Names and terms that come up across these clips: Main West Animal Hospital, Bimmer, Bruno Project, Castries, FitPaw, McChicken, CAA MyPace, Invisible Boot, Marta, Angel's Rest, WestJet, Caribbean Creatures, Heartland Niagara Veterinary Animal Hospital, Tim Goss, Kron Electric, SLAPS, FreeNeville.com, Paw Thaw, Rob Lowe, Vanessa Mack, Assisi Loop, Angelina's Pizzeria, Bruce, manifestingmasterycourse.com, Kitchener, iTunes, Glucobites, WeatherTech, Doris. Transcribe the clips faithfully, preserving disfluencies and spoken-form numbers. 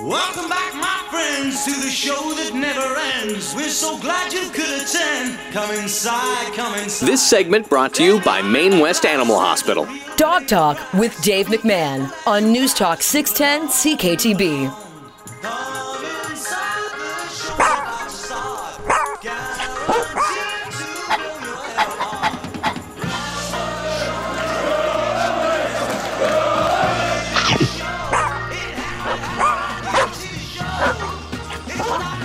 Welcome back, my friends, to the show that never ends. We're so glad you could attend. Come inside, come inside. This segment brought to you by Main West Animal Hospital. Dog Talk with Dave McMahon on News Talk six ten C K T B.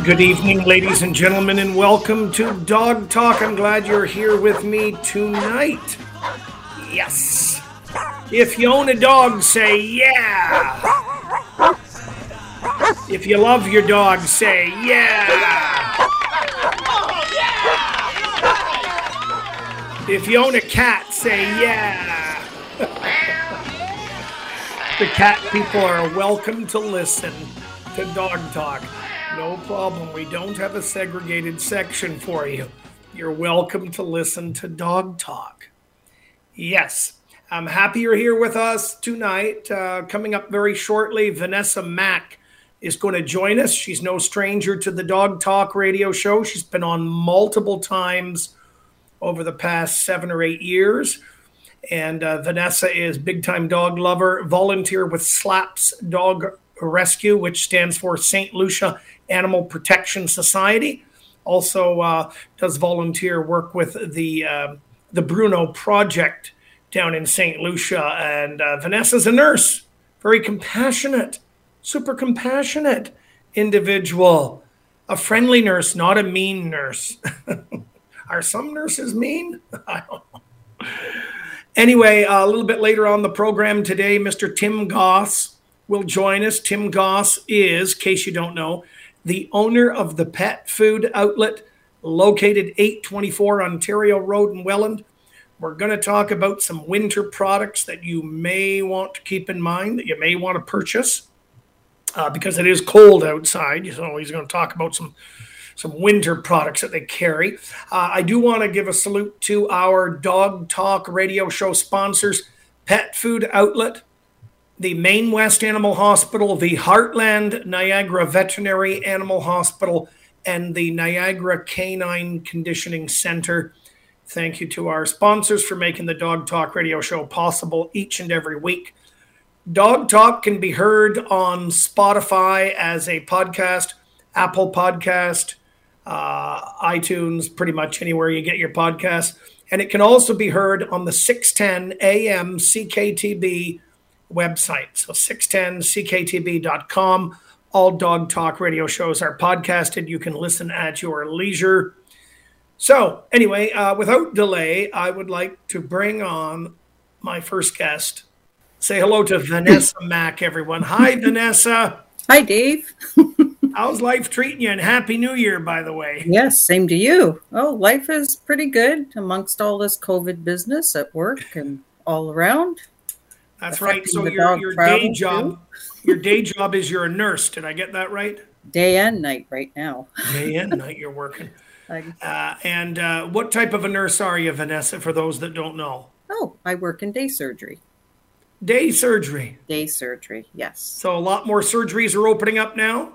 Good evening, ladies and gentlemen, and welcome to Dog Talk. I'm glad you're here with me tonight. Yes. If you own a dog, say yeah. If you love your dog, say yeah. If you own a cat, say yeah. The cat people are welcome to listen to Dog Talk. No problem. We don't have a segregated section for you. You're welcome to listen to Dog Talk. Yes, I'm happy you're here with us tonight. Uh, coming up very shortly, Vanessa Mack is going to join us. She's no stranger to the Dog Talk radio show. She's been on multiple times over the past seven or eight years. And uh, Vanessa is big-time dog lover, volunteer with SLAPS Dog Rescue, which stands for Saint Lucia Animal Protection Society. Also uh, does volunteer work with the uh, the Bruno Project down in Saint Lucia. And uh, Vanessa's a nurse, very compassionate, super compassionate individual, a friendly nurse, not a mean nurse. Are some nurses mean? I don't know. Anyway, uh, a little bit later on the program today, Mister Tim Goss will join us. Tim Goss is, in case you don't know, the owner of the Pet Food Outlet located eight twenty-four Ontario Road in Welland. We're going to talk about some winter products that you may want to keep in mind, that you may want to purchase, uh, because it is cold outside. So he's going to talk about some, some winter products that they carry. Uh, I do want to give a salute to our Dog Talk radio show sponsors, Pet Food Outlet, the Main West Animal Hospital, the Heartland Niagara Veterinary Animal Hospital, and the Niagara Canine Conditioning Center. Thank you to our sponsors for making the Dog Talk radio show possible each and every week. Dog Talk can be heard on Spotify as a podcast, Apple Podcast, uh, iTunes, pretty much anywhere you get your podcasts. And it can also be heard on the six ten A M C K T B website. So six ten C K T B dot com. All Dog Talk radio shows are podcasted. You can listen at your leisure. So anyway, uh, without delay, I would like to bring on my first guest. Say hello to Vanessa Mack, everyone. Hi, Vanessa. Hi, Dave. How's life treating you? And Happy New Year, by the way. Yes, same to you. Oh, life is pretty good amongst all this COVID business at work and all around. That's right. So your, your day job, your day job is you're a nurse. Did I get that right? Day and night right now. Day and night you're working. Uh, and uh, what type of a nurse are you, Vanessa, for those that don't know? Oh, I work in day surgery. Day surgery. Day surgery, yes. So a lot more surgeries are opening up now?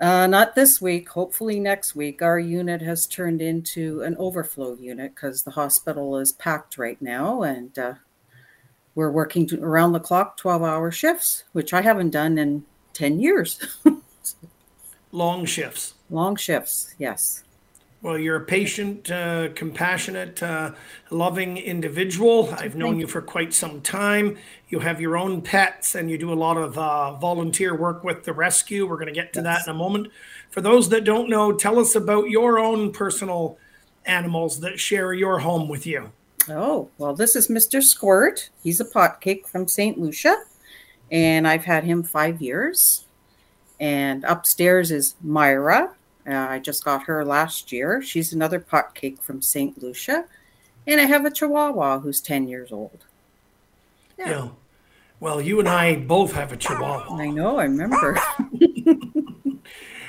Uh, not this week. Hopefully next week. Our unit has turned into an overflow unit because the hospital is packed right now, and uh we're working around the clock, twelve-hour shifts, which I haven't done in ten years. Long shifts. Long shifts, yes. Well, you're a patient, uh, compassionate, uh, loving individual. I've known you for quite some time. You have your own pets, and you do a lot of uh, volunteer work with the rescue. We're going to get to yes. that in a moment. For those that don't know, tell us about your own personal animals that share your home with you. Oh, well, this is Mister Squirt. He's a potcake from Saint Lucia, and I've had him five years. And upstairs is Myra. Uh, I just got her last year. She's another potcake from Saint Lucia. And I have a Chihuahua who's ten years old. Yeah. yeah. Well, you and I both have a Chihuahua. I know, I remember.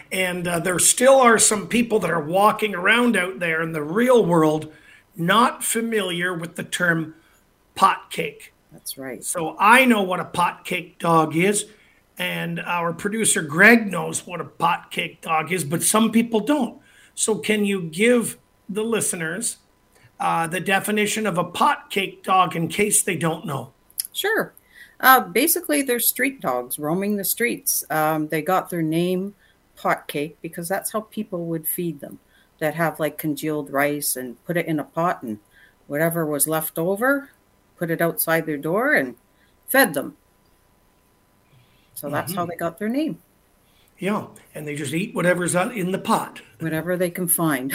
And uh, there still are some people that are walking around out there in the real world not familiar with the term potcake. That's right. So I know what a potcake dog is, And our producer, Greg, knows what a pot cake dog is, but some people don't. So can you give the listeners uh, the definition of a pot cake dog in case they don't know? Sure. Uh, basically, they're street dogs roaming the streets. Um, they got their name pot cake because that's how people would feed them. That have like congealed rice and put it in a pot, and whatever was left over, put it outside their door and fed them. So that's mm-hmm. how they got their name. Yeah, and they just eat whatever's in the pot. Whatever they can find.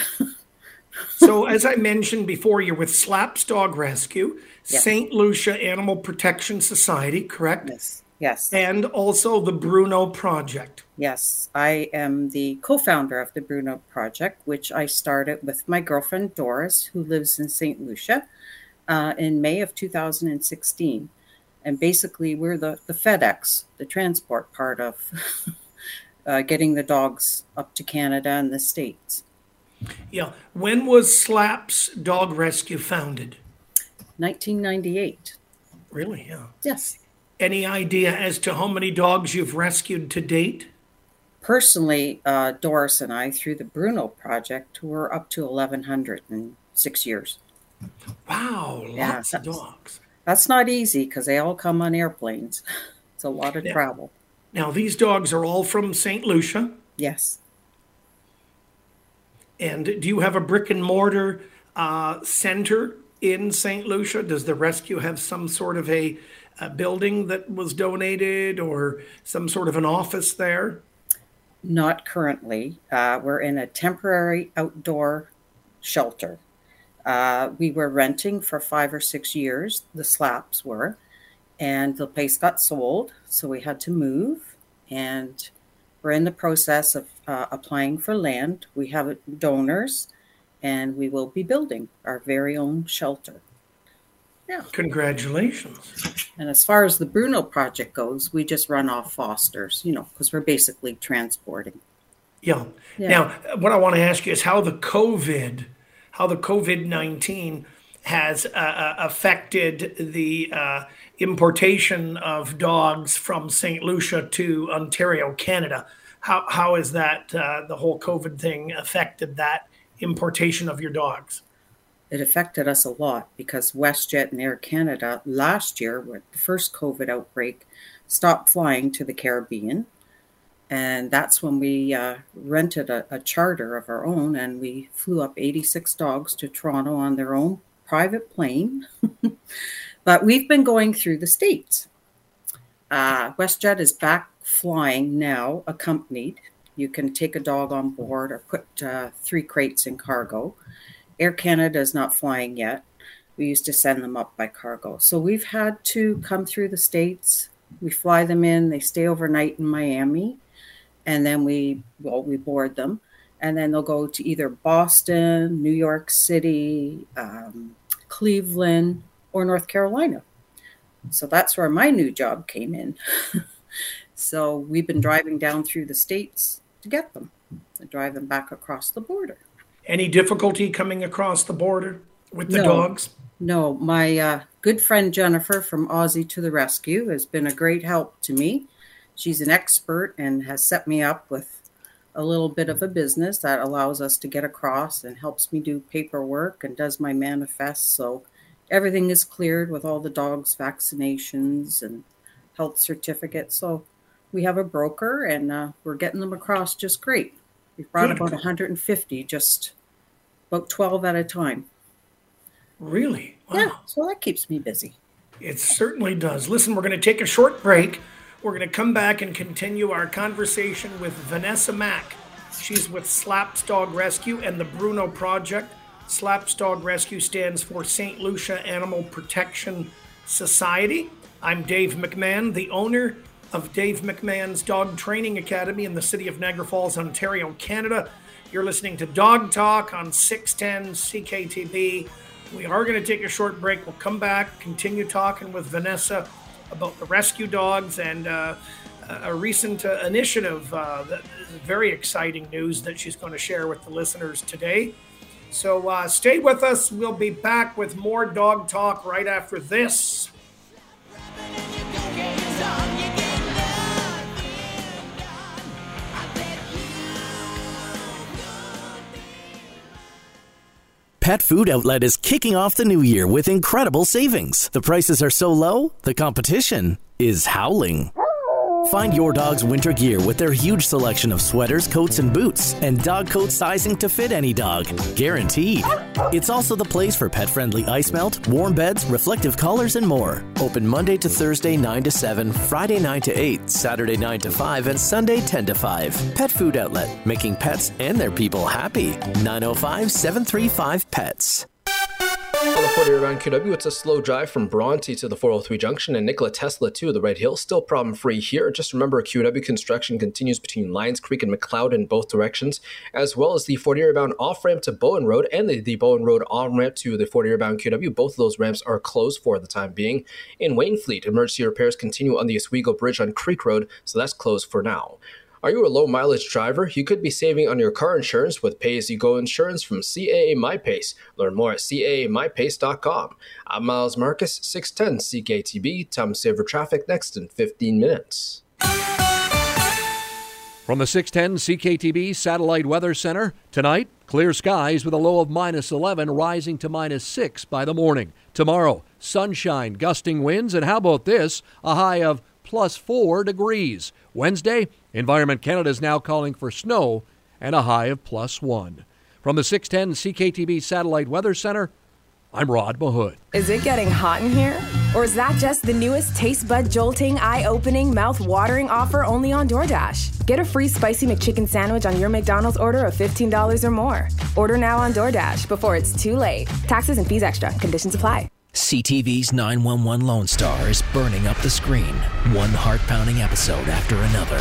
So as I mentioned before, you're with SLAPS Dog Rescue, yes. Saint Lucia Animal Protection Society, correct? Yes. Yes. And also the Bruno Project. Yes, I am the co-founder of the Bruno Project, which I started with my girlfriend, Doris, who lives in Saint Lucia, uh, in May of two thousand sixteen. And basically, we're the, the FedEx, the transport part of uh, getting the dogs up to Canada and the States. Yeah. When was SLAPS Dog Rescue founded? nineteen ninety-eight. Really? Yeah. Yes. Any idea as to how many dogs you've rescued to date? Personally, uh, Doris and I, through the Bruno Project, we're up to eleven hundred in six years. Wow, yeah, lots of dogs. That's not easy because they all come on airplanes. It's a lot of now, travel. Now, these dogs are all from Saint Lucia? Yes. And do you have a brick and mortar uh, center in Saint Lucia? Does the rescue have some sort of a... a building that was donated or some sort of an office there? Not currently. Uh, we're in a temporary outdoor shelter. Uh, we were renting for five or six years, the SLAPS were, and the place got sold, so we had to move, and we're in the process of uh, applying for land. We have donors, and we will be building our very own shelter. Yeah. Congratulations. And as far as the Bruno Project goes, we just run off fosters, you know, because we're basically transporting. Yeah. yeah. Now, what I want to ask you is how the COVID, how the COVID nineteen has uh, affected the uh, importation of dogs from Saint Lucia to Ontario, Canada. How how has that uh, the whole COVID thing affected that importation of your dogs? It affected us a lot because WestJet and Air Canada last year, with the first COVID outbreak, stopped flying to the Caribbean. And that's when we uh, rented a, a charter of our own, and we flew up eighty-six dogs to Toronto on their own private plane. But we've been going through the States. Uh, WestJet is back flying now, accompanied. You can take a dog on board or put uh, three crates in cargo. Air Canada is not flying yet. We used to send them up by cargo. So we've had to come through the States. We fly them in. They stay overnight in Miami. And then we, well, we board them. And then they'll go to either Boston, New York City, um, Cleveland, or North Carolina. So that's where my new job came in. So we've been driving down through the States to get them and drive them back across the border. Any difficulty coming across the border with the no, dogs? No. My uh, good friend Jennifer from Aussie to the Rescue has been a great help to me. She's an expert and has set me up with a little bit of a business that allows us to get across and helps me do paperwork and does my manifest. So everything is cleared with all the dogs' vaccinations and health certificates. So we have a broker and uh, we're getting them across just great. We've brought Good. about one hundred fifty, just about twelve at a time. Really? Wow. Yeah, so that keeps me busy. It certainly does. Listen, we're going to take a short break. We're going to come back and continue our conversation with Vanessa Mack. She's with SLAPS Dog Rescue and the Bruno Project. SLAPS Dog Rescue stands for Saint Lucia Animal Protection Society. I'm Dave McMahon, the owner of Dave McMahon's Dog Training Academy in the city of Niagara Falls, Ontario, Canada. You're listening to Dog Talk on six ten C K T B. We are going to take a short break. We'll come back, continue talking with Vanessa about the rescue dogs and uh, a recent uh, initiative. Uh, that is very exciting news that she's going to share with the listeners today. So uh, stay with us. We'll be back with more Dog Talk right after this. Pet Food Outlet is kicking off the new year with incredible savings. The prices are so low, the competition is howling. Find your dog's winter gear with their huge selection of sweaters, coats, and boots, and dog coat sizing to fit any dog, guaranteed. It's also the place for pet-friendly ice melt, warm beds, reflective collars, and more. Open Monday to Thursday nine to seven, Friday nine to eight, Saturday nine to five, and Sunday ten to five. Pet Food Outlet, making pets and their people happy. nine oh five, seven three five, PETS. On the forty around Q W, it's a slow drive from Bronte to the four oh three junction and Nikola Tesla to the Red Hill. Still problem-free here. Just remember, Q W construction continues between Lions Creek and McLeod in both directions, as well as the forty-year-bound off-ramp to Bowen Road and the, the Bowen Road on-ramp to the forty-year-bound Q W. Both of those ramps are closed for the time being. In Wainfleet, emergency repairs continue on the Oswego Bridge on Creek Road, so that's closed for now. Are you a low-mileage driver? You could be saving on your car insurance with pay-as-you-go insurance from C A A MyPace. Learn more at C A A My Pace dot com. I'm Miles Marcus, six ten C K T B. Time to save for traffic next in fifteen minutes. From the six ten C K T B Satellite Weather Center, tonight, clear skies with a low of minus eleven, rising to minus six by the morning. Tomorrow, sunshine, gusting winds, and how about this? A high of plus four degrees. Wednesday, Environment Canada is now calling for snow and a high of plus one. From the six ten C K T B Satellite Weather Center, I'm Rod Mahood. Is it getting hot in here? Or is that just the newest taste bud jolting, eye-opening, mouth-watering offer only on DoorDash? Get a free spicy McChicken sandwich on your McDonald's order of fifteen dollars or more. Order now on DoorDash before it's too late. Taxes and fees extra. Conditions apply. C T V's nine one one Lone Star is burning up the screen, one heart-pounding episode after another.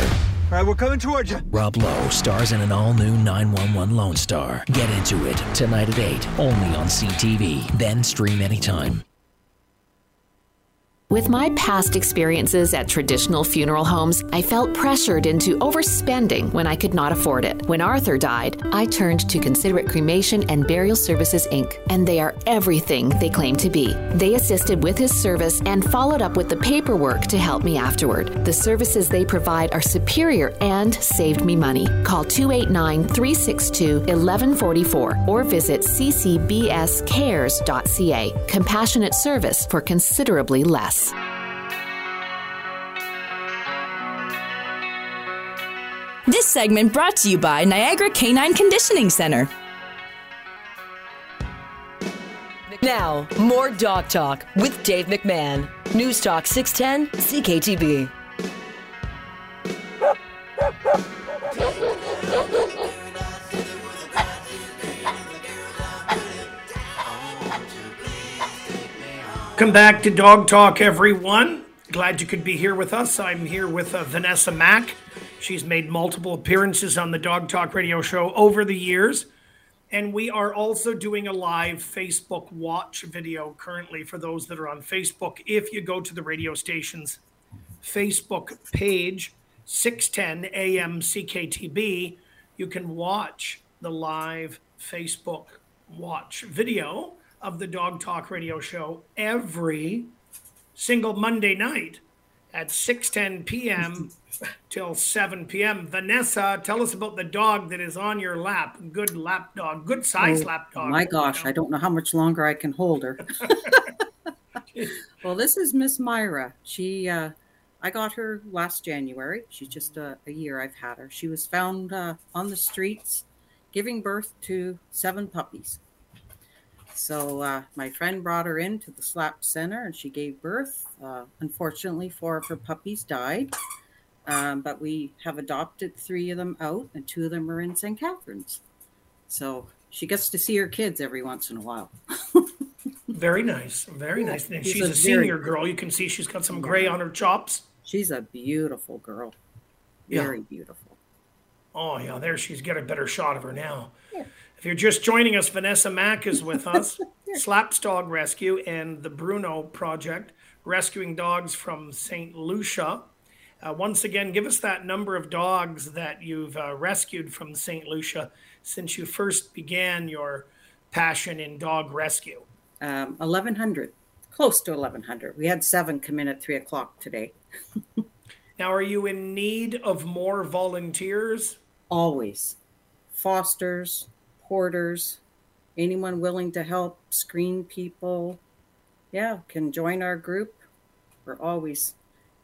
All right, we're coming towards you. Rob Lowe stars in an all-new nine one one Lone Star. Get into it tonight at eight, only on C T V. Then stream anytime. With my past experiences at traditional funeral homes, I felt pressured into overspending when I could not afford it. When Arthur died, I turned to Considerate Cremation and Burial Services, Incorporated, and they are everything they claim to be. They assisted with his service and followed up with the paperwork to help me afterward. The services they provide are superior and saved me money. Call two eight nine, three six two, one one four four or visit c c b s cares dot c a. Compassionate service for considerably less. This segment brought to you by Niagara Canine Conditioning Center. Now, more Dog Talk with Dave McMahon. News Talk six ten C K T B. Welcome back to Dog Talk, everyone. Glad you could be here with us. I'm here with uh, Vanessa Mack. She's made multiple appearances on the Dog Talk radio show over the years. And we are also doing a live Facebook watch video currently for those that are on Facebook. If you go to the radio station's Facebook page, six ten A M C K T B, you can watch the live Facebook watch video of the Dog Talk radio show every single Monday night at six ten p.m. till seven p.m. Vanessa, tell us about the dog that is on your lap. Good lap dog, good size oh, lap dog. My gosh, you know? I don't know how much longer I can hold her. Well, this is Miss Myra. She, uh, I got her last January. She's just a, a year I've had her. She was found uh, on the streets giving birth to seven puppies. So uh, my friend brought her into the SLAPS Center and she gave birth. Uh, unfortunately, four of her puppies died, um, but we have adopted three of them out and two of them are in Saint Catharines. So she gets to see her kids every once in a while. Very nice. Very yeah, nice. And she's, she's a, a senior very, girl. You can see she's got some gray on her chops. She's a beautiful girl. Very yeah. beautiful. Oh, yeah. There she's got a better shot of her now. Yeah. If you're just joining us, Vanessa Mack is with us, SLAPS Dog Rescue and the Bruno Project, rescuing dogs from Saint Lucia. Uh, once again, give us that number of dogs that you've uh, rescued from Saint Lucia since you first began your passion in dog rescue. Um, eleven hundred, close to eleven hundred. We had seven come in at three o'clock today. Now, are you in need of more volunteers? Always. Fosters. Porters, anyone willing to help screen people, yeah, can join our group. We're always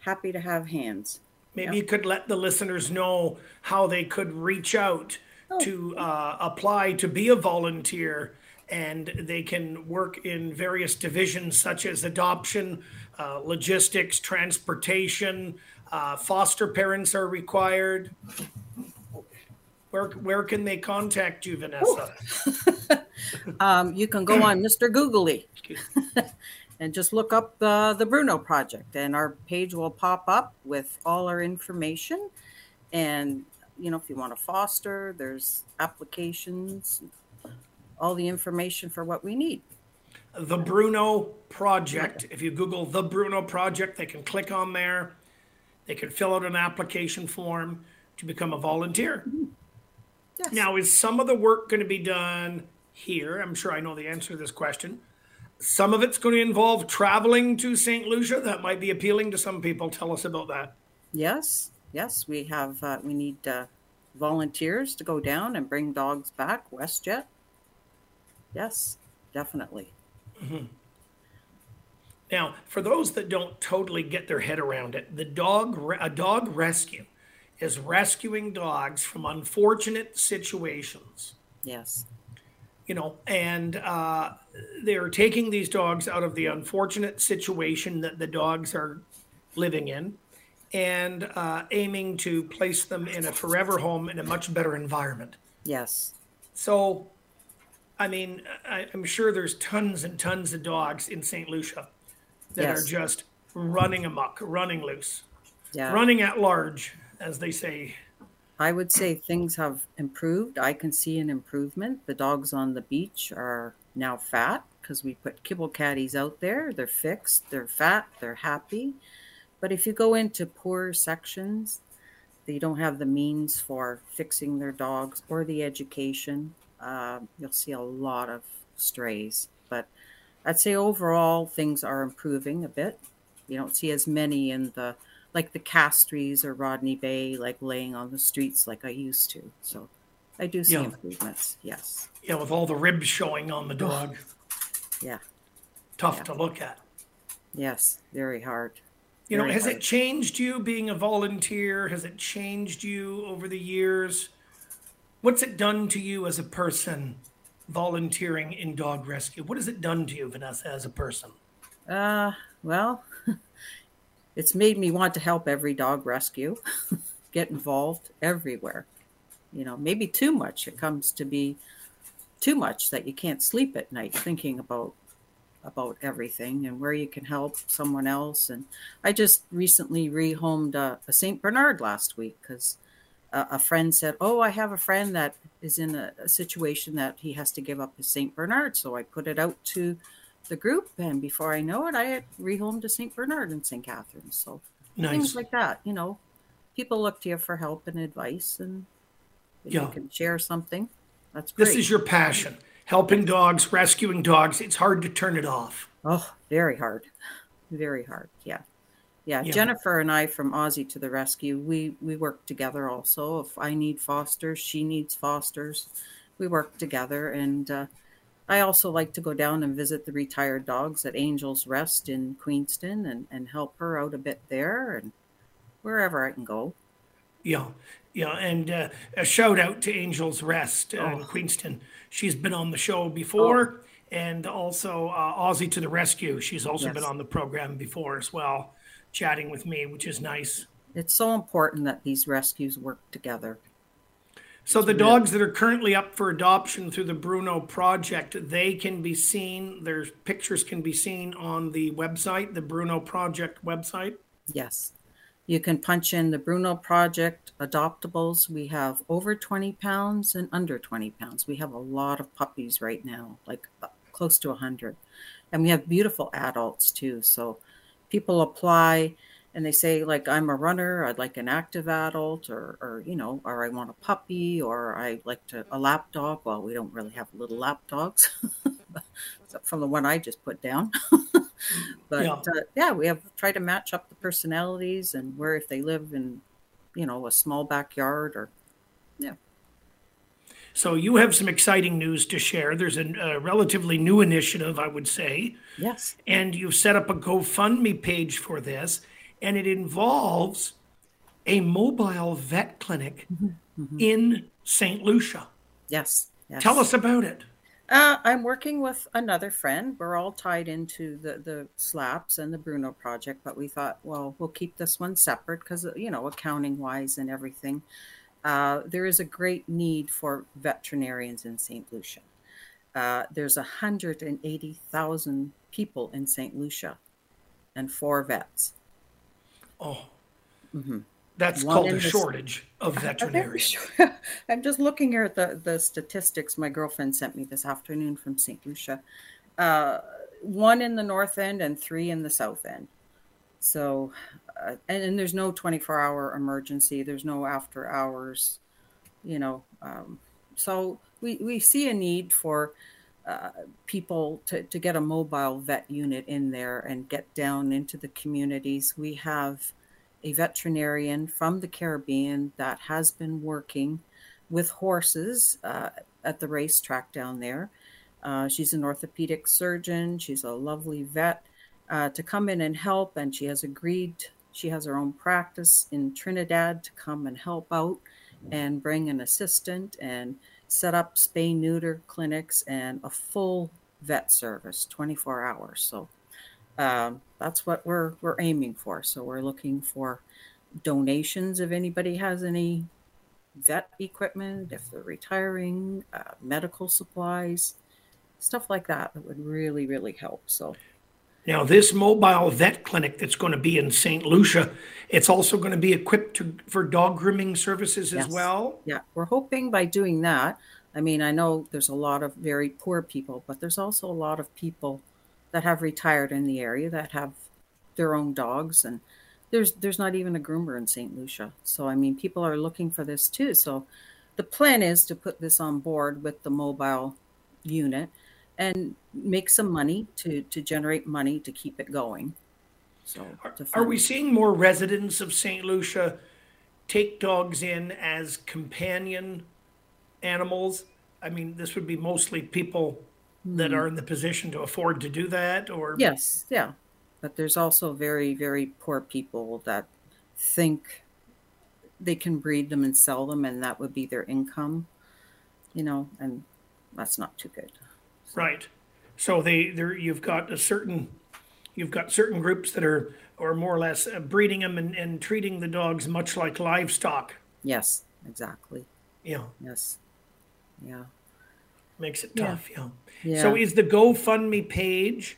happy to have hands. Maybe yeah. you could let the listeners know how they could reach out oh. to uh, apply to be a volunteer, and they can work in various divisions such as adoption, uh, logistics, transportation, uh, foster parents are required. Where where can they contact you, Vanessa? um, you can go on Mister Googly and just look up uh, the Bruno Project, and our page will pop up with all our information. And, you know, if you want to foster, there's applications, all the information for what we need. The Bruno Project. If you Google the Bruno Project, they can click on there. They can fill out an application form to become a volunteer. Mm-hmm. Yes. Now, is some of the work going to be done here? I'm sure I know the answer to this question. Some of it's going to involve traveling to Saint Lucia. That might be appealing to some people. Tell us about that. Yes, yes. We have. Uh, we need uh, volunteers to go down and bring dogs back. WestJet. Yes, definitely. Mm-hmm. Now, for those that don't totally get their head around it, the dog re- a dog rescue is rescuing dogs from unfortunate situations. Yes. You know, and uh, they're taking these dogs out of the unfortunate situation that the dogs are living in, and uh, aiming to place them in a forever home in a much better environment. Yes. So, I mean, I, I'm sure there's tons and tons of dogs in Saint Lucia that yes. are just running amok, running loose, yeah. running at large, as they say. I would say things have improved. I can see an improvement. The dogs on the beach are now fat because we put kibble caddies out there. They're fixed, they're fat, they're happy. But if you go into poorer sections, they don't have the means for fixing their dogs or the education. Uh, you'll see a lot of strays. But I'd say overall things are improving a bit. You don't see as many in the like the Castries or Rodney Bay, like laying on the streets like I used to. So I do see yeah. improvements, yes. Yeah, with all the ribs showing on the dog. Yeah. Tough yeah. to look at. Yes, very hard. You very know, has hard. It changed you being a volunteer? Has it changed you over the years? What's it done to you as a person volunteering in dog rescue? What has it done to you, Vanessa, as a person? Uh, well... It's made me want to help every dog rescue, get involved everywhere. You know, maybe too much. It comes to be too much that you can't sleep at night thinking about about everything and where you can help someone else. And I just recently rehomed a, a Saint Bernard last week because a, a friend said, oh, I have a friend that is in a, a situation that he has to give up his Saint Bernard. So I put it out to the group, and before I know it, I had rehomed to Saint Bernard and Saint Catharines. So nice. Things like that, you know, people look to you for help and advice, and if yeah. you can share something, that's great. This is your passion, helping dogs, rescuing dogs. It's hard to turn it off. Oh, very hard. Very hard. Yeah. Yeah. yeah. Jennifer and I from Aussie to the Rescue, we, we work together also. If I need fosters, she needs fosters. We work together, and, uh, I also like to go down and visit the retired dogs at Angel's Rest in Queenston and, and help her out a bit there and wherever I can go. Yeah, yeah, and uh, a shout out to Angel's Rest uh, oh. in Queenston. She's been on the show before, oh. and also uh, Aussie to the Rescue. She's also yes. been on the program before as well, chatting with me, which is nice. It's so important that these rescues work together. So the dogs that are currently up for adoption through the Bruno Project, they can be seen, their pictures can be seen on the website, the Bruno Project website? Yes. You can punch in the Bruno Project adoptables. We have over twenty pounds and under twenty pounds. We have a lot of puppies right now, like close to one hundred. And we have beautiful adults too. So people apply and they say, like, I'm a runner, I'd like an active adult, or, or, you know, or I want a puppy, or I like to a lap dog. Well, we don't really have little lap dogs, except from the one I just put down. But, yeah. Uh, yeah, we have tried to match up the personalities and where if they live in, you know, a small backyard or, yeah. So you have some exciting news to share. There's a, a relatively new initiative, I would say. Yes. And you've set up a GoFundMe page for this, and it involves a mobile vet clinic mm-hmm. Mm-hmm. in Saint Lucia. Yes. Yes. Tell us about it. Uh, I'm working with another friend. We're all tied into the, the SLAPS and the Bruno Project, but we thought, well, we'll keep this one separate because, you know, accounting wise and everything. Uh, there is a great need for veterinarians in Saint Lucia. Uh, there's one hundred eighty thousand people in Saint Lucia and four vets. Oh, mm-hmm. That's one called a shortage of veterinarians. Sure. I'm just looking here at the, the statistics my girlfriend sent me this afternoon from Saint Lucia. Uh, one in the north end and three in the south end. So, uh, and, and there's no twenty-four hour emergency. There's no after hours, you know. Um, so we, we see a need for uh, people to, to get a mobile vet unit in there and get down into the communities. We have a veterinarian from the Caribbean that has been working with horses uh, at the racetrack down there. Uh, she's an orthopedic surgeon. She's a lovely vet. Uh, to come in and help, and she has agreed. She has her own practice in Trinidad to come and help out and bring an assistant and set up spay-neuter clinics and a full vet service, twenty-four hours. So um, that's what we're we're aiming for. So we're looking for donations if anybody has any vet equipment, if they're retiring, uh, medical supplies, stuff like that. That would really, really help. So. Now, this mobile vet clinic that's going to be in Saint Lucia, it's also going to be equipped to, for dog grooming services yes. as well? Yeah, we're hoping by doing that. I mean, I know there's a lot of very poor people, but there's also a lot of people that have retired in the area that have their own dogs. And there's there's not even a groomer in Saint Lucia. So, I mean, people are looking for this too. So the plan is to put this on board with the mobile unit and make some money to, to generate money to keep it going. So are, are we seeing more residents of Saint Lucia take dogs in as companion animals? I mean, this would be mostly people mm. that are in the position to afford to do that, or? Yes, yeah. But there's also very, very poor people that think they can breed them and sell them, and that would be their income, you know, and that's not too good. Right. So they there you've got a certain you've got certain groups that are or more or less breeding them and, and treating the dogs much like livestock. Yes, exactly. Yeah. Yes. Yeah. Makes it tough. Yeah. yeah. yeah. So is the GoFundMe page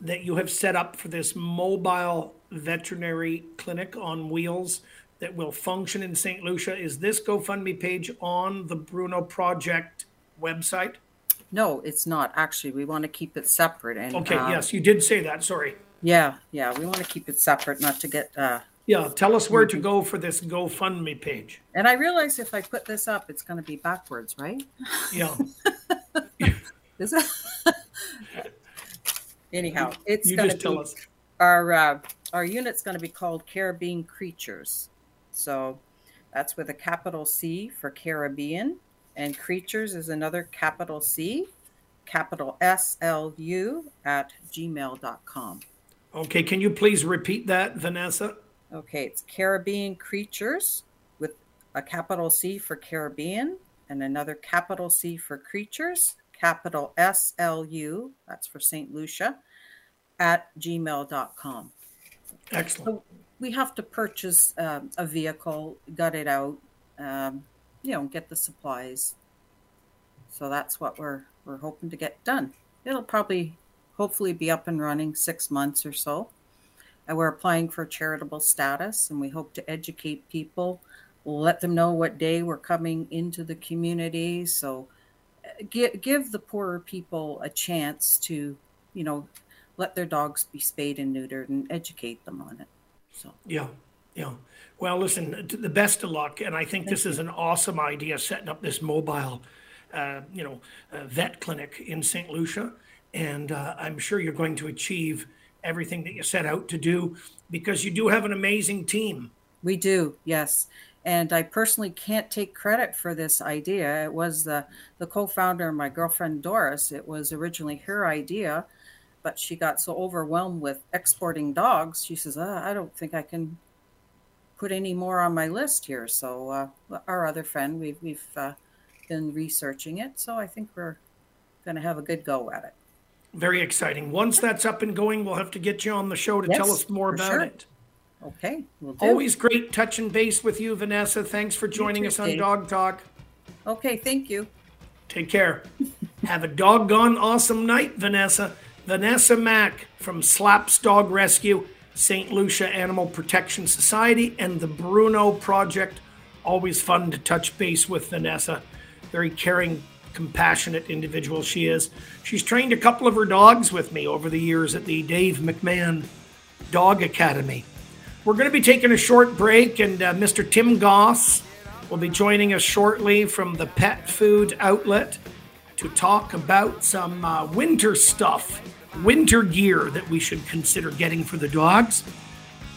that you have set up for this mobile veterinary clinic on wheels that will function in Saint Lucia, is this GoFundMe page on the Bruno Project website? No, it's not. Actually, we want to keep it separate. And okay, um, yes, you did say that. Sorry. Yeah, yeah, we want to keep it separate, not to get. Uh, yeah, tell us where to go for this GoFundMe page. And I realize if I put this up, it's going to be backwards, right? Yeah. Is it? Anyhow, it's you going just to tell be us. Our uh, our unit's going to be called Caribbean Creatures. So that's with a capital C for Caribbean. And Creatures is another capital C, capital S L U at gmail dot com. Okay, can you please repeat that, Vanessa? Okay, it's Caribbean Creatures with a capital C for Caribbean and another capital C for Creatures, capital S L U, that's for Saint Lucia, at gmail dot com. Excellent. So we have to purchase um, a vehicle, gut it out, um, you know, get the supplies. So that's what we're we're hoping to get done. It'll probably, hopefully, be up and running six months or so. And we're applying for charitable status, and we hope to educate people, let them know what day we're coming into the community. So give, give the poorer people a chance to, you know, let their dogs be spayed and neutered and educate them on it. So yeah. Yeah. Well, listen, the best of luck. And I think this is an awesome idea, setting up this mobile, uh, you know, uh, vet clinic in Saint Lucia. And uh, I'm sure you're going to achieve everything that you set out to do because you do have an amazing team. We do. Yes. And I personally can't take credit for this idea. It was the, the co-founder, my girlfriend, Doris. It was originally her idea, but she got so overwhelmed with exporting dogs. She says, oh, I don't think I can put any more on my list here. So uh, our other friend, we've, we've uh, been researching it. So I think we're going to have a good go at it. Very exciting. Once that's up and going, we'll have to get you on the show to yes, tell us more about sure. it. Okay. We'll do. Always great touching base with you, Vanessa. Thanks for joining us on Dog Talk. Okay, thank you. Take care. Have a doggone awesome night, Vanessa. Vanessa Mack from SLAPS Dog Rescue, Saint Lucia Animal Protection Society, and the Bruno Project. Always fun to touch base with Vanessa. Very caring, compassionate individual she is. She's trained a couple of her dogs with me over the years at the Dave McMahon Dog Academy. We're going to be taking a short break, and uh, Mister Tim Goss will be joining us shortly from the Pet Food Outlet to talk about some uh, winter stuff, winter gear that we should consider getting for the dogs.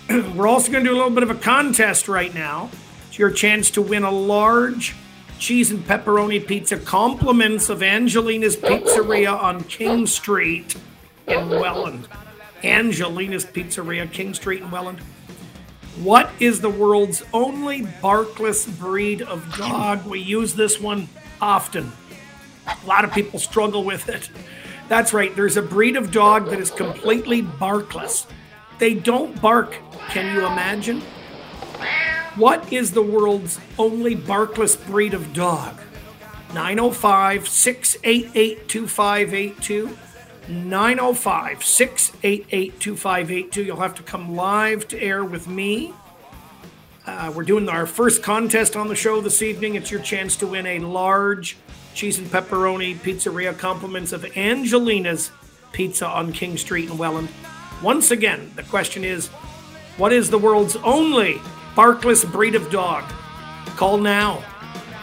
We're also going to do a little bit of a contest right now. It's your chance to win a large cheese and pepperoni pizza, compliments of Angelina's Pizzeria on King Street in Welland. Angelina's Pizzeria, King Street in Welland. What is the world's only barkless breed of dog? We use this one often. A lot of people struggle with it. That's right. There's a breed of dog that is completely barkless. They don't bark. Can you imagine? What is the world's only barkless breed of dog? nine oh five, six eight eight, two five eight two. nine oh five, six eight eight, two five eight two. You'll have to come live to air with me. Uh, we're doing our first contest on the show this evening. It's your chance to win a large cheese and pepperoni pizzeria, compliments of Angelina's Pizza on King Street in Welland. Once again, the question is, what is the world's only barkless breed of dog? Call now.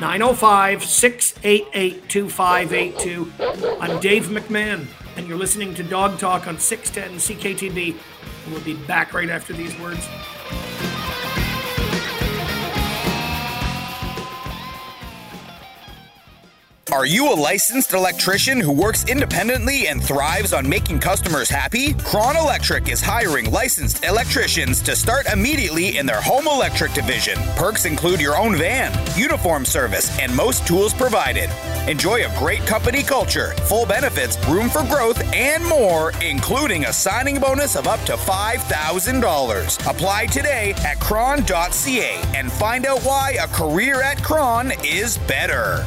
nine oh five, six eight eight, two five eight two. I'm Dave McMahon, and you're listening to Dog Talk on six ten C K T B. And we'll be back right after these words. Are you a licensed electrician who works independently and thrives on making customers happy? Kron Electric is hiring licensed electricians to start immediately in their home electric division. Perks include your own van, uniform service, and most tools provided. Enjoy a great company culture, full benefits, room for growth, and more, including a signing bonus of up to five thousand dollars. Apply today at kron dot c a and find out why a career at Kron is better.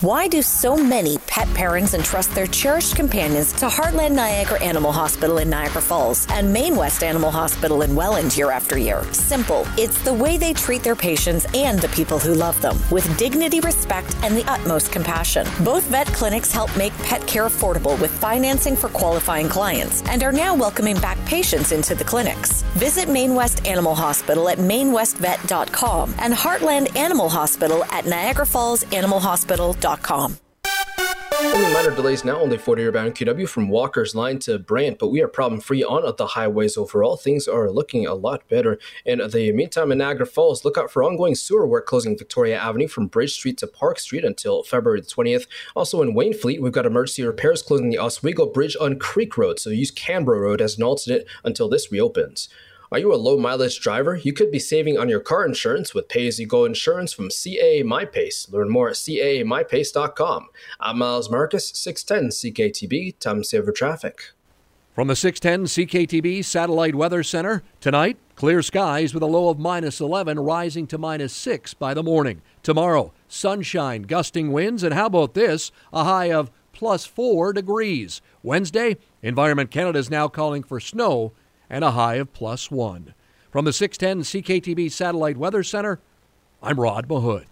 Why do so many pet parents entrust their cherished companions to Heartland Niagara Animal Hospital in Niagara Falls and Main West Animal Hospital in Welland year after year? Simple. It's the way they treat their patients and the people who love them, with dignity, respect, and the utmost compassion. Both vet clinics help make pet care affordable with financing for qualifying clients and are now welcoming back patients into the clinics. Visit Main West Animal Hospital at main west vet dot com and Heartland Animal Hospital at Niagara Falls Animal Hospital. Only minor delays now on the forty-year bound Q W from Walker's Line to Brant, but we are problem-free on the highways overall. Things are looking a lot better. In the meantime, in Niagara Falls, look out for ongoing sewer work closing Victoria Avenue from Bridge Street to Park Street until February twentieth. Also in Waynefleet, we've got emergency repairs closing the Oswego Bridge on Creek Road, so use Canberra Road as an alternate until this reopens. Are you a low-mileage driver? You could be saving on your car insurance with pay-as-you-go insurance from C A A MyPace. Learn more at c a a my pace dot com. I'm Miles Marcus, six ten C K T B, time to save for traffic. From the six ten C K T B Satellite Weather Center, tonight, clear skies with a low of minus eleven, rising to minus six by the morning. Tomorrow, sunshine, gusting winds, and how about this? A high of plus four degrees. Wednesday, Environment Canada is now calling for snow, and a high of plus one. From the six ten C K T B Satellite Weather Center, I'm Rod Mahood.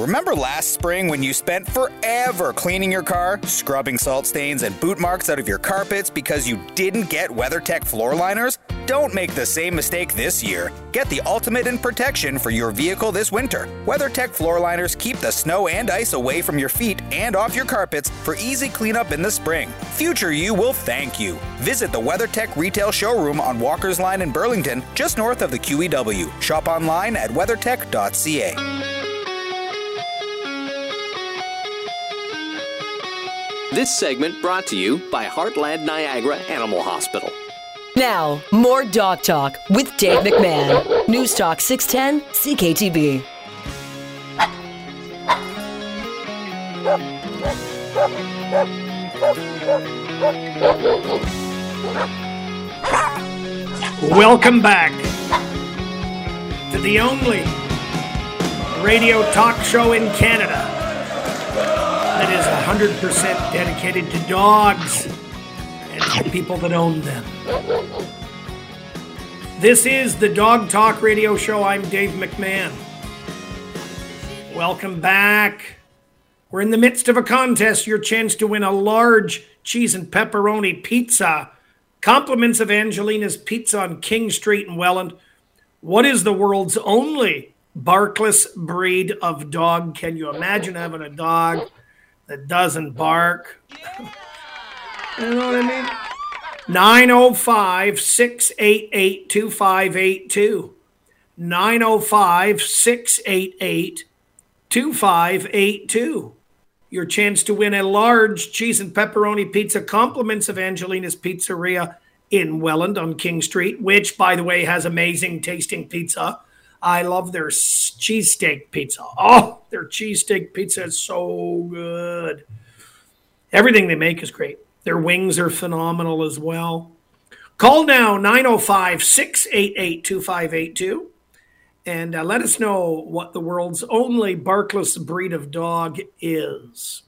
Remember last spring when you spent forever cleaning your car, scrubbing salt stains and boot marks out of your carpets because you didn't get WeatherTech floor liners? Don't make the same mistake this year. Get the ultimate in protection for your vehicle this winter. WeatherTech floor liners keep the snow and ice away from your feet and off your carpets for easy cleanup in the spring. Future you will thank you. Visit the WeatherTech retail showroom on Walker's Line in Burlington, just north of the Q E W. Shop online at weathertech dot c a. This segment brought to you by Heartland Niagara Animal Hospital. Now, more Dog Talk with Dave McMahon. News Talk six ten, C K T B. Welcome back to the only radio talk show in Canada that is one hundred percent dedicated to dogs and to people that own them. This is the Dog Talk Radio Show. I'm Dave McMahon. Welcome back. We're in the midst of a contest. Your chance to win a large cheese and pepperoni pizza. Compliments of Angelina's Pizza on King Street in Welland. What is the world's only barkless breed of dog? Can you imagine having a dog that doesn't bark? Yeah. You know what I mean? nine oh five, six eight eight, two five eight two. nine oh five, six eight eight, two five eight two. Your chance to win a large cheese and pepperoni pizza, compliments of Angelina's Pizzeria in Welland on King Street, which, by the way, has amazing tasting pizza. I love their cheesesteak pizza. Oh, their cheesesteak pizza is so good. Everything they make is great. Their wings are phenomenal as well. Call now, nine oh five, six eight eight, two five eight two. And uh, let us know what the world's only barkless breed of dog is.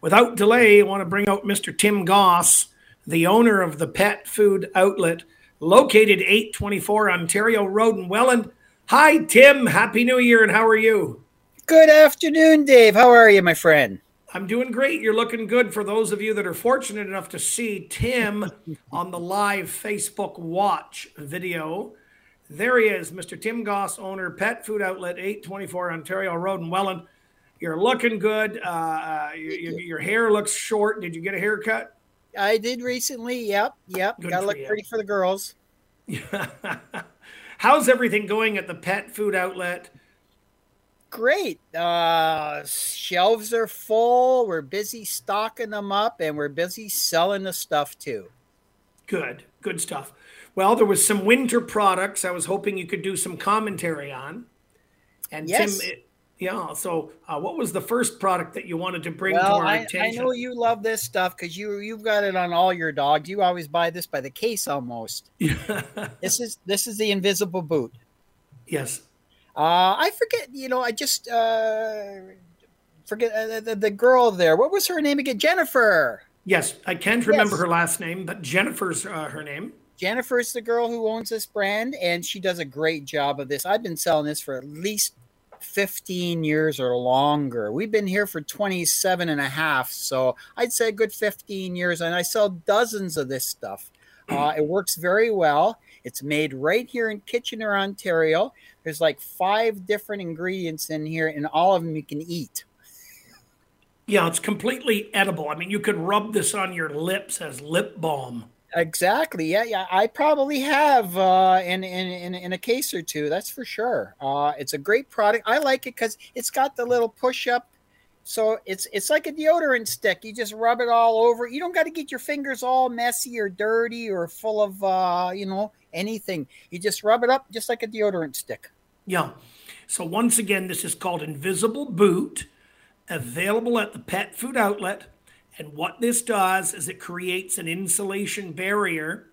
Without delay, I want to bring out Mister Tim Goss, the owner of the Pet Food Outlet, located eight twenty-four Ontario Road in Welland. Hi, Tim. Happy New Year, and how are you? Good afternoon, Dave. How are you, my friend? I'm doing great. You're looking good. For those of you that are fortunate enough to see Tim on the live Facebook watch video, there he is, Mister Tim Goss, owner, Pet Food Outlet, eight twenty-four Ontario Road in Welland. You're looking good. Uh, your, your hair looks short. Did you get a haircut? I did recently. Yep. Yep. Got to look pretty for the girls. How's everything going at the Pet Food Outlet? Great. Uh, shelves are full. We're busy stocking them up, and we're busy selling the stuff too. Good. Good stuff. Well, there was some winter products I was hoping you could do some commentary on. And yes. Tim, it, Yeah. So uh, what was the first product that you wanted to bring well, to our I, attention? I know you love this stuff because you, you've got it on all your dogs. You always buy this by the case almost. this is this is the Invisible Boot. Yes. Uh, I forget, you know, I just uh, forget uh, the, the girl there. What was her name again? Jennifer. Yes. I can't remember yes. her last name, but Jennifer's uh, her name. Jennifer is the girl who owns this brand, and she does a great job of this. I've been selling this for at least fifteen years or longer. We've been here for twenty-seven and a half, so I'd say a good fifteen years, and I sell dozens of this stuff. Uh, it works very well. It's made right here in Kitchener, Ontario. There's like five different ingredients in here, and all of them you can eat. Yeah, it's completely edible. I mean, you could rub this on your lips as lip balm. Exactly. Yeah, yeah. I probably have uh, in, in, in, in a case or two. That's for sure. Uh, it's a great product. I like it because it's got the little push-up. So it's it's like a deodorant stick. You just rub it all over. You don't got to get your fingers all messy or dirty or full of, uh, you know, anything. You just rub it up just like a deodorant stick. Yeah. So once again, this is called Invisible Boot, available at the Pet Food Outlet. And what this does is it creates an insulation barrier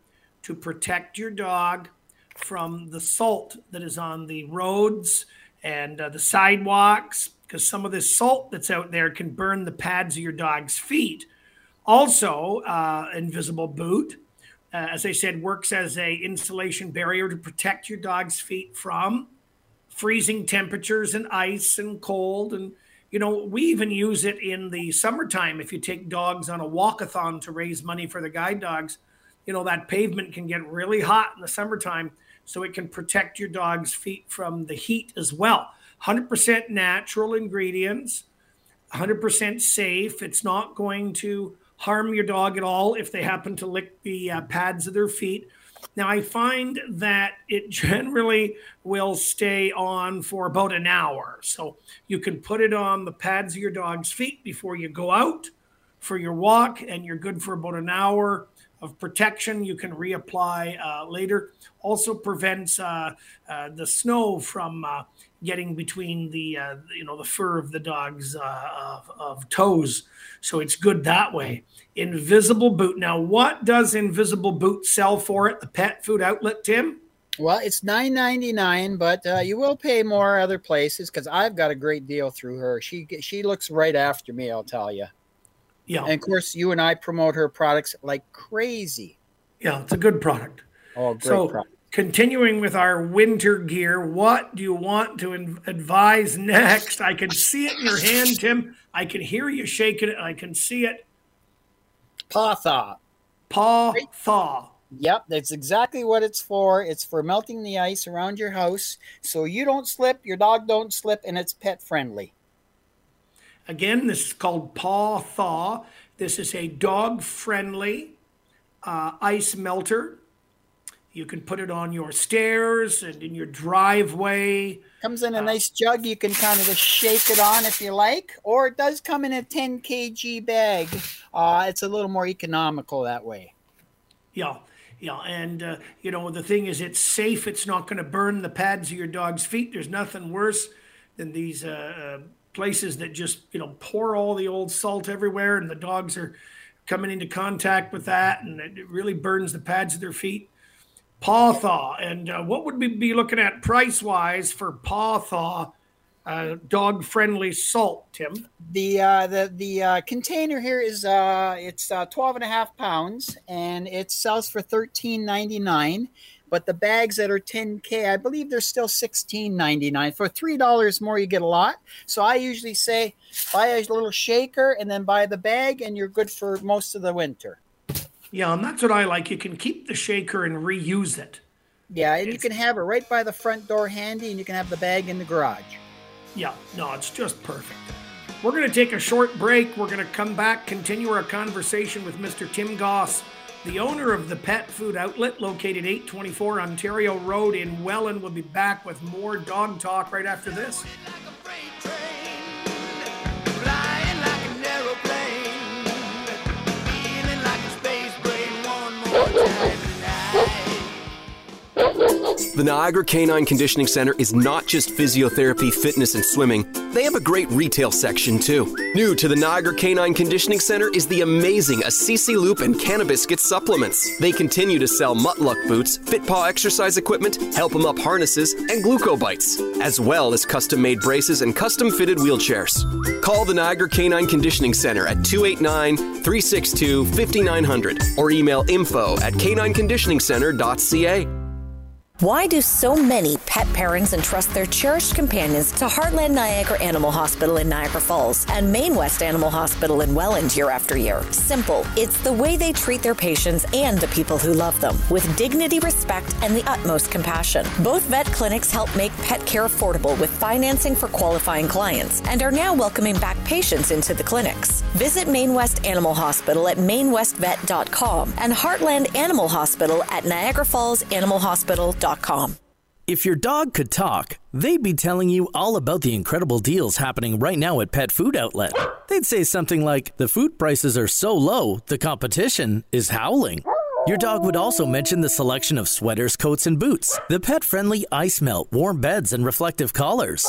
to protect your dog from the salt that is on the roads and uh, the sidewalks, because some of this salt that's out there can burn the pads of your dog's feet. Also, uh, Invisible Boot, uh, as I said, works as a insulation barrier to protect your dog's feet from freezing temperatures and ice and cold. And you know, we even use it in the summertime if you take dogs on a walkathon to raise money for the guide dogs. you know, that pavement can get really hot in the summertime, so it can protect your dog's feet from the heat as well. one hundred percent natural ingredients, one hundred percent safe. It's not going to harm your dog at all if they happen to lick the uh, pads of their feet. Now, I find that it generally will stay on for about an hour. So you can put it on the pads of your dog's feet before you go out for your walk, and you're good for about an hour of protection. You can reapply uh, later. Also prevents uh, uh, the snow from uh, getting between the, uh, you know, the fur of the dog's uh, of, of toes. So it's good that way. Invisible Boot. Now, what does Invisible Boot sell for at the Pet Food Outlet, Tim? Well, it's nine ninety-nine, but uh, you will pay more other places because I've got a great deal through her. She she looks right after me, I'll tell you. Yeah. And, of course, you and I promote her products like crazy. Yeah, it's a good product. Oh, great so, product. Continuing with our winter gear, what do you want to advise next? I can see it in your hand, Tim. I can hear you shaking it. I can see it. Paw Thaw. Paw Thaw. Yep, that's exactly what it's for. It's for melting the ice around your house so you don't slip, your dog don't slip, and it's pet friendly. Again, this is called Paw Thaw. This is a dog-friendly uh, ice melter. You can put it on your stairs and in your driveway. Comes in a uh, nice jug. You can kind of just shake it on if you like, or it does come in a ten kilogram bag. Uh, it's a little more economical that way. Yeah, yeah. And, uh, you know, the thing is it's safe. It's not going to burn the pads of your dog's feet. There's nothing worse than these uh, places that just, you know, pour all the old salt everywhere, and the dogs are coming into contact with that, and it really burns the pads of their feet. Paw Thaw. And uh, what would we be looking at price-wise for Paw Thaw uh, dog-friendly salt, Tim? The uh, the the uh, container here is uh, it's uh, twelve and a half pounds, and it sells for thirteen ninety-nine. But the bags that are ten K, I believe they're still sixteen ninety-nine. For three dollars more, you get a lot. So I usually say buy a little shaker and then buy the bag, and you're good for most of the winter. Yeah, and that's what I like. You can keep the shaker and reuse it. Yeah, and it's, you can have it right by the front door handy, and you can have the bag in the garage. Yeah, no, it's just perfect. We're going to take a short break. We're going to come back, continue our conversation with Mister Tim Goss, the owner of the Pet Food Outlet, located eight twenty-four Ontario Road in Welland. We'll be back with more dog talk right after this. The Niagara Canine Conditioning Center is not just physiotherapy, fitness, and swimming. They have a great retail section, too. New to the Niagara Canine Conditioning Center is the amazing Assisi Loop and Cannabiscuit supplements. They continue to sell Muttluck boots, FitPaw exercise equipment, Help 'em Up harnesses, and Glucobites, as well as custom-made braces and custom-fitted wheelchairs. Call the Niagara Canine Conditioning Center at two eight nine, three six two, five nine zero zero or email info at canineconditioningcenter.ca. Why do so many pet parents entrust their cherished companions to Heartland Niagara Animal Hospital in Niagara Falls and Main West Animal Hospital in Welland year after year? Simple. It's the way they treat their patients and the people who love them, with dignity, respect, and the utmost compassion. Both vet clinics help make pet care affordable with financing for qualifying clients and are now welcoming back patients into the clinics. Visit Main West Animal Hospital at main west vet dot com and Heartland Animal Hospital at niagara falls animal hospital dot com. If your dog could talk, they'd be telling you all about the incredible deals happening right now at Pet Food Outlet. They'd say something like, the food prices are so low, the competition is howling. Your dog would also mention the selection of sweaters, coats, and boots, the pet-friendly ice melt, warm beds, and reflective collars.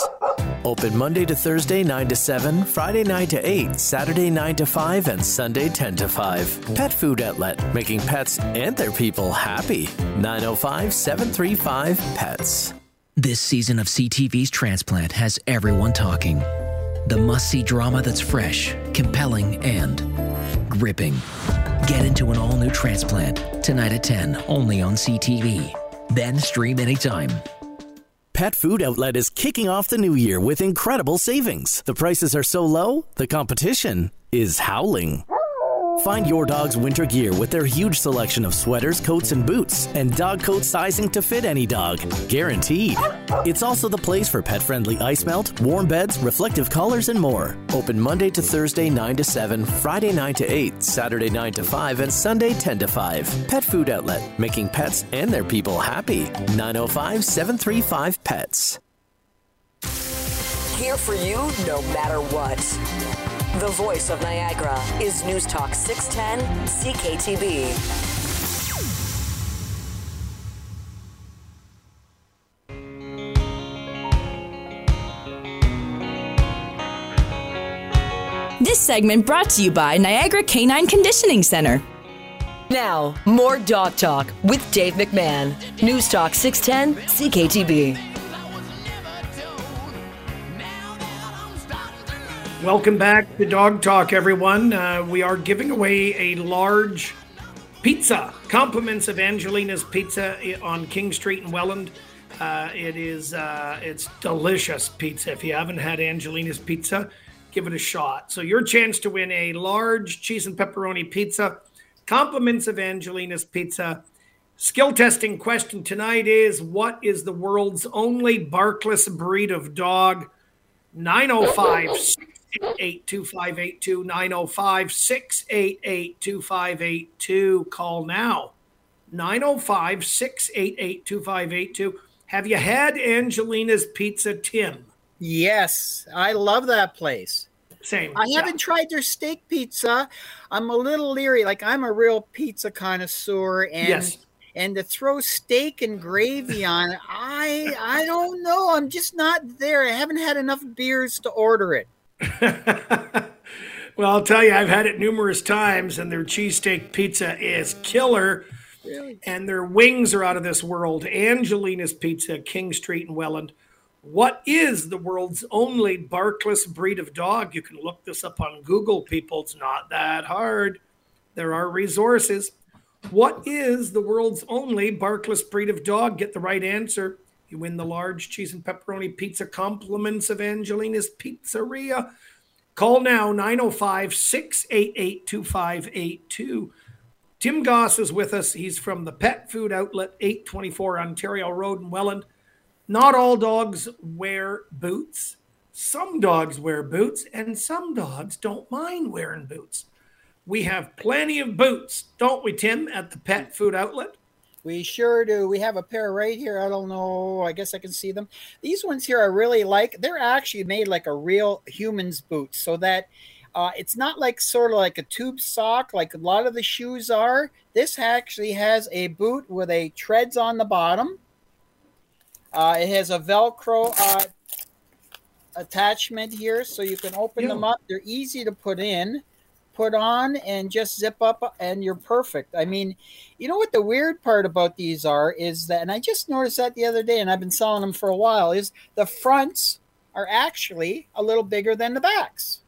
Open Monday to Thursday, nine to seven, Friday, nine to eight, Saturday, nine to five, and Sunday, ten to five. Pet Food Outlet, making pets and their people happy. nine oh five, seven three five, P E T S. This season of C T V's Transplant has everyone talking. The must-see drama that's fresh, compelling, and gripping. Get into an all-new Transplant tonight at ten, only on C T V. Then stream anytime. Pet Food Outlet is kicking off the new year with incredible savings. The prices are so low, the competition is howling. Find your dog's winter gear with their huge selection of sweaters, coats, and boots, and dog coat sizing to fit any dog, guaranteed. It's also the place for pet-friendly ice melt, warm beds, reflective collars, and more. Open Monday to Thursday nine to seven, Friday nine to eight, Saturday nine to five, and Sunday ten to five. Pet Food Outlet, making pets and their people happy. nine oh five, seven three five, PETS. Here for you no matter what. The voice of Niagara is News Talk six ten C K T B. This segment brought to you by Niagara Canine Conditioning Center. Now, more Dog Talk with Dave McMahon. News Talk six ten C K T B. Welcome back to Dog Talk, everyone. Uh, we are giving away a large pizza. Compliments of Angelina's Pizza on King Street in Welland. Uh, it is, uh, it's delicious pizza. If you haven't had Angelina's Pizza, give it a shot. So your chance to win a large cheese and pepperoni pizza. Compliments of Angelina's Pizza. Skill testing question tonight is, what is the world's only barkless breed of dog? nine oh five six eight eight, two five eight two, nine oh five, six eight eight, two five eight two. Call now, nine oh five, six eight eight, two five eight two. Have you had Angelina's Pizza, Tim? Yes, I love that place. Same. I yeah. haven't tried their steak pizza. I'm a little leery. Like, I'm a real pizza connoisseur, and yes. And to throw steak and gravy on, I I don't know. I'm just not there. I haven't had enough beers to order it. Well, I'll tell you, I've had it numerous times, and their cheesesteak pizza is killer. Really? And their wings are out of this world. Angelina's Pizza, King Street in Welland. What is the world's only barkless breed of dog? You can look this up on Google, people. It's not that hard. There are resources. What is the world's only barkless breed of dog? Get the right answer. You win the large cheese and pepperoni pizza, compliments of Angelina's Pizzeria. Call now, nine oh five, six eight eight, two five eight two. Tim Goss is with us. He's from the Pet Food Outlet, eight twenty-four Ontario Road in Welland. Not all dogs wear boots. Some dogs wear boots, and some dogs don't mind wearing boots. We have plenty of boots, don't we, Tim, at the Pet Food Outlet? We sure do. We have a pair right here. I don't know. I guess I can see them. These ones here I really like. They're actually made like a real human's boot, so that uh, it's not like sort of like a tube sock like a lot of the shoes are. This actually has a boot with a treads on the bottom. Uh, it has a Velcro uh, attachment here, so you can open yeah. them up. They're easy to put in. Put on and just zip up and you're perfect. I mean, you know what the weird part about these are is that, and I just noticed that the other day, and I've been selling them for a while, is the fronts are actually a little bigger than the backs,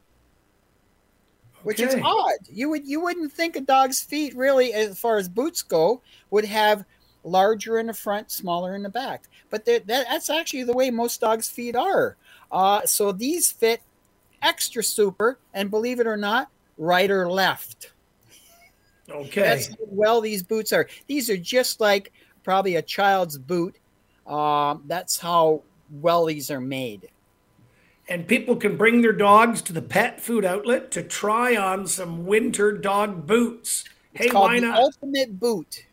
okay. which is odd. You would, you wouldn't think a dog's feet really, as far as boots go, would have larger in the front, smaller in the back, but that, that's actually the way most dogs' feet are. Uh, so these fit extra super, and believe it or not, right or left. Okay. That's how well these boots are. These are just like probably a child's boot. Um, that's how well these are made. And people can bring their dogs to the Pet Food Outlet to try on some winter dog boots. It's hey, why not? The ultimate boot.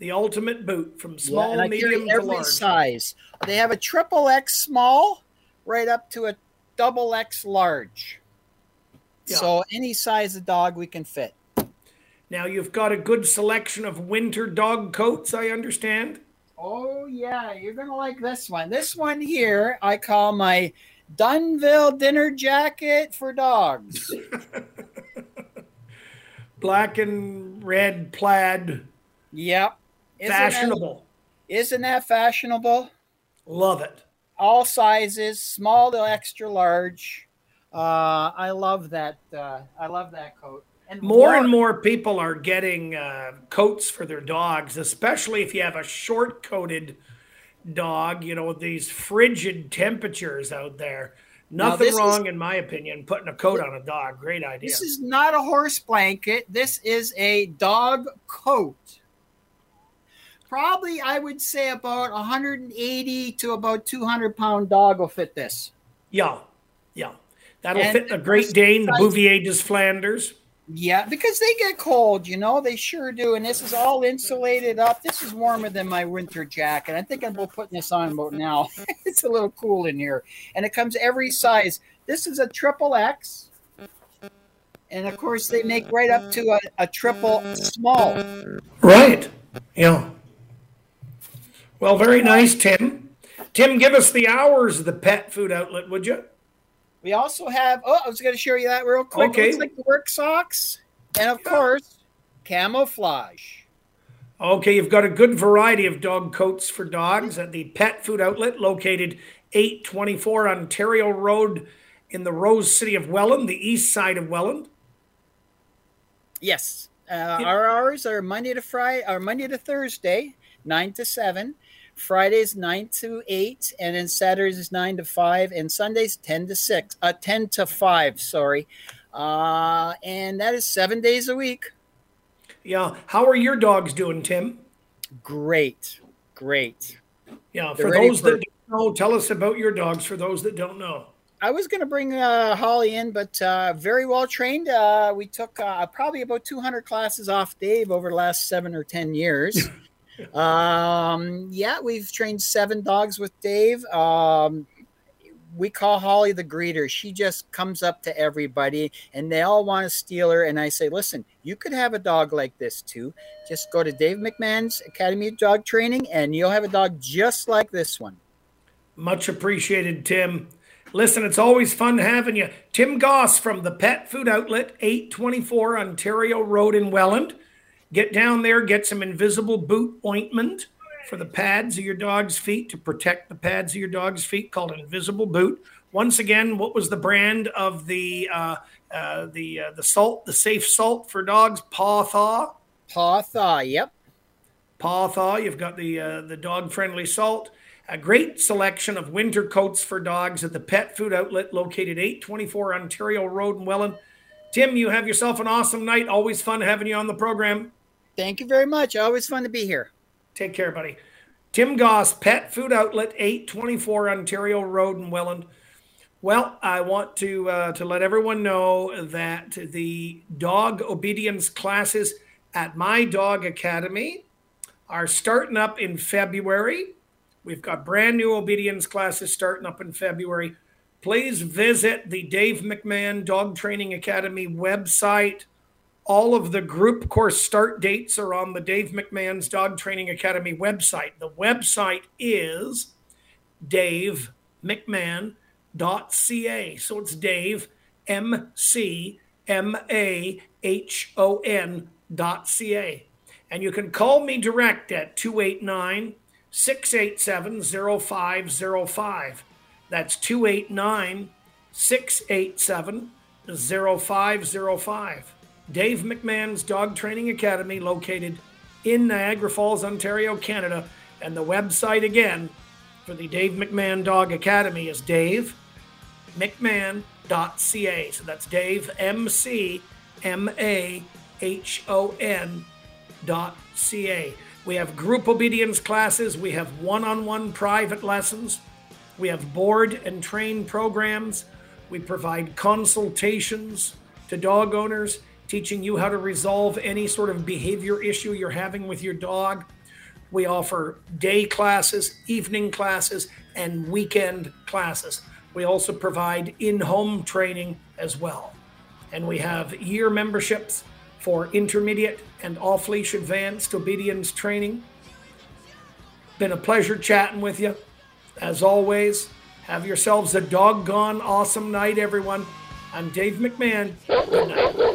The ultimate boot from small, yeah, medium, to large. Size. They have a triple X small right up to a double X large. Yeah. So any size of dog we can fit. Now, you've got a good selection of winter dog coats, I understand. Oh, yeah. You're going to like this one. This one here I call my Dunville dinner jacket for dogs. Black and red plaid. Yep. Isn't fashionable. That, isn't that fashionable? Love it. All sizes, small to extra large. Uh, I love that. Uh, I love that coat. And more warm. And more people are getting uh, coats for their dogs, especially if you have a short-coated dog. You know, these frigid temperatures out there. Nothing wrong, is, in my opinion, putting a coat on a dog. Great idea. This is not a horse blanket. This is a dog coat. Probably, I would say, about one eighty to about two hundred pound dog will fit this. Yeah, yeah. That'll and fit the Great Dane, the Bouvier des Flanders. Yeah, because they get cold, you know. They sure do. And this is all insulated up. This is warmer than my winter jacket. I think I'm putting this on about now. It's a little cool in here. And it comes every size. This is a triple X. And, of course, they make right up to a, a triple small. Right. Yeah. Well, very nice, Tim. Tim, give us the hours of the Pet Food Outlet, would you? We also have, oh, I was going to show you that real quick. Okay. It looks like work socks and, of yeah. course, camouflage. Okay, you've got a good variety of dog coats for dogs at the Pet Food Outlet, located eight twenty-four Ontario Road in the Rose City of Welland, the east side of Welland. Yes. Uh, yeah. Our hours are Monday to Friday, or Monday to Thursday, nine to seven. Fridays nine to eight, and then Saturdays nine to five, and Sundays ten to six, uh, ten to five, sorry. Uh, and that is seven days a week. Yeah. How are your dogs doing, Tim? Great. Great. Yeah. They're for those for- that don't know, tell us about your dogs for those that don't know. I was going to bring uh, Holly in, but uh, very well trained. Uh, we took uh, probably about two hundred classes off Dave over the last seven or ten years. Um, yeah, we've trained seven dogs with Dave. Um, we call Holly the greeter. She just comes up to everybody and they all want to steal her. And I say, listen, you could have a dog like this too. Just go to Dave McMahon's Academy of Dog Training and you'll have a dog just like this one. Much appreciated, Tim. Listen, it's always fun having you. Tim Goss from the Pet Food Outlet, eight twenty-four Ontario Road in Welland. Get down there, get some Invisible Boot ointment for the pads of your dog's feet to protect the pads of your dog's feet, called Invisible Boot. Once again, what was the brand of the uh, uh, the uh, the salt, the safe salt for dogs? Paw Thaw. Paw Thaw. Yep. Paw Thaw. You've got the uh, the dog friendly salt. A great selection of winter coats for dogs at the Pet Food Outlet, located eight twenty-four Ontario Road in Welland. Tim, you have yourself an awesome night. Always fun having you on the program. Thank you very much. Always fun to be here. Take care, buddy. Tim Goss, Pet Food Outlet, eight twenty-four Ontario Road in Welland. Well, I want to uh, to let everyone know that the dog obedience classes at My Dog Academy are starting up in February. We've got brand new obedience classes starting up in February. Please visit the Dave McMahon Dog Training Academy website. All of the group course start dates are on the Dave McMahon's Dog Training Academy website. The website is Dave McMahon dot C A. So it's Dave, M C M A H O N dot C A. And you can call me direct at two eight nine, six eight seven, zero five zero five. That's two eight nine, six eight seven, zero five zero five. Dave McMahon's Dog Training Academy, located in Niagara Falls, Ontario, Canada. And the website again for the Dave McMahon Dog Academy is Dave McMahon dot C A. So that's Dave, M C M A H O N dot C A. We have group obedience classes. We have one-on-one private lessons. We have board and train programs. We provide consultations to dog owners, teaching you how to resolve any sort of behavior issue you're having with your dog. We offer day classes, evening classes, and weekend classes. We also provide in-home training as well. And we have year memberships for intermediate and off-leash advanced obedience training. Been a pleasure chatting with you. As always, have yourselves a doggone awesome night, everyone. I'm Dave McMahon. Good night.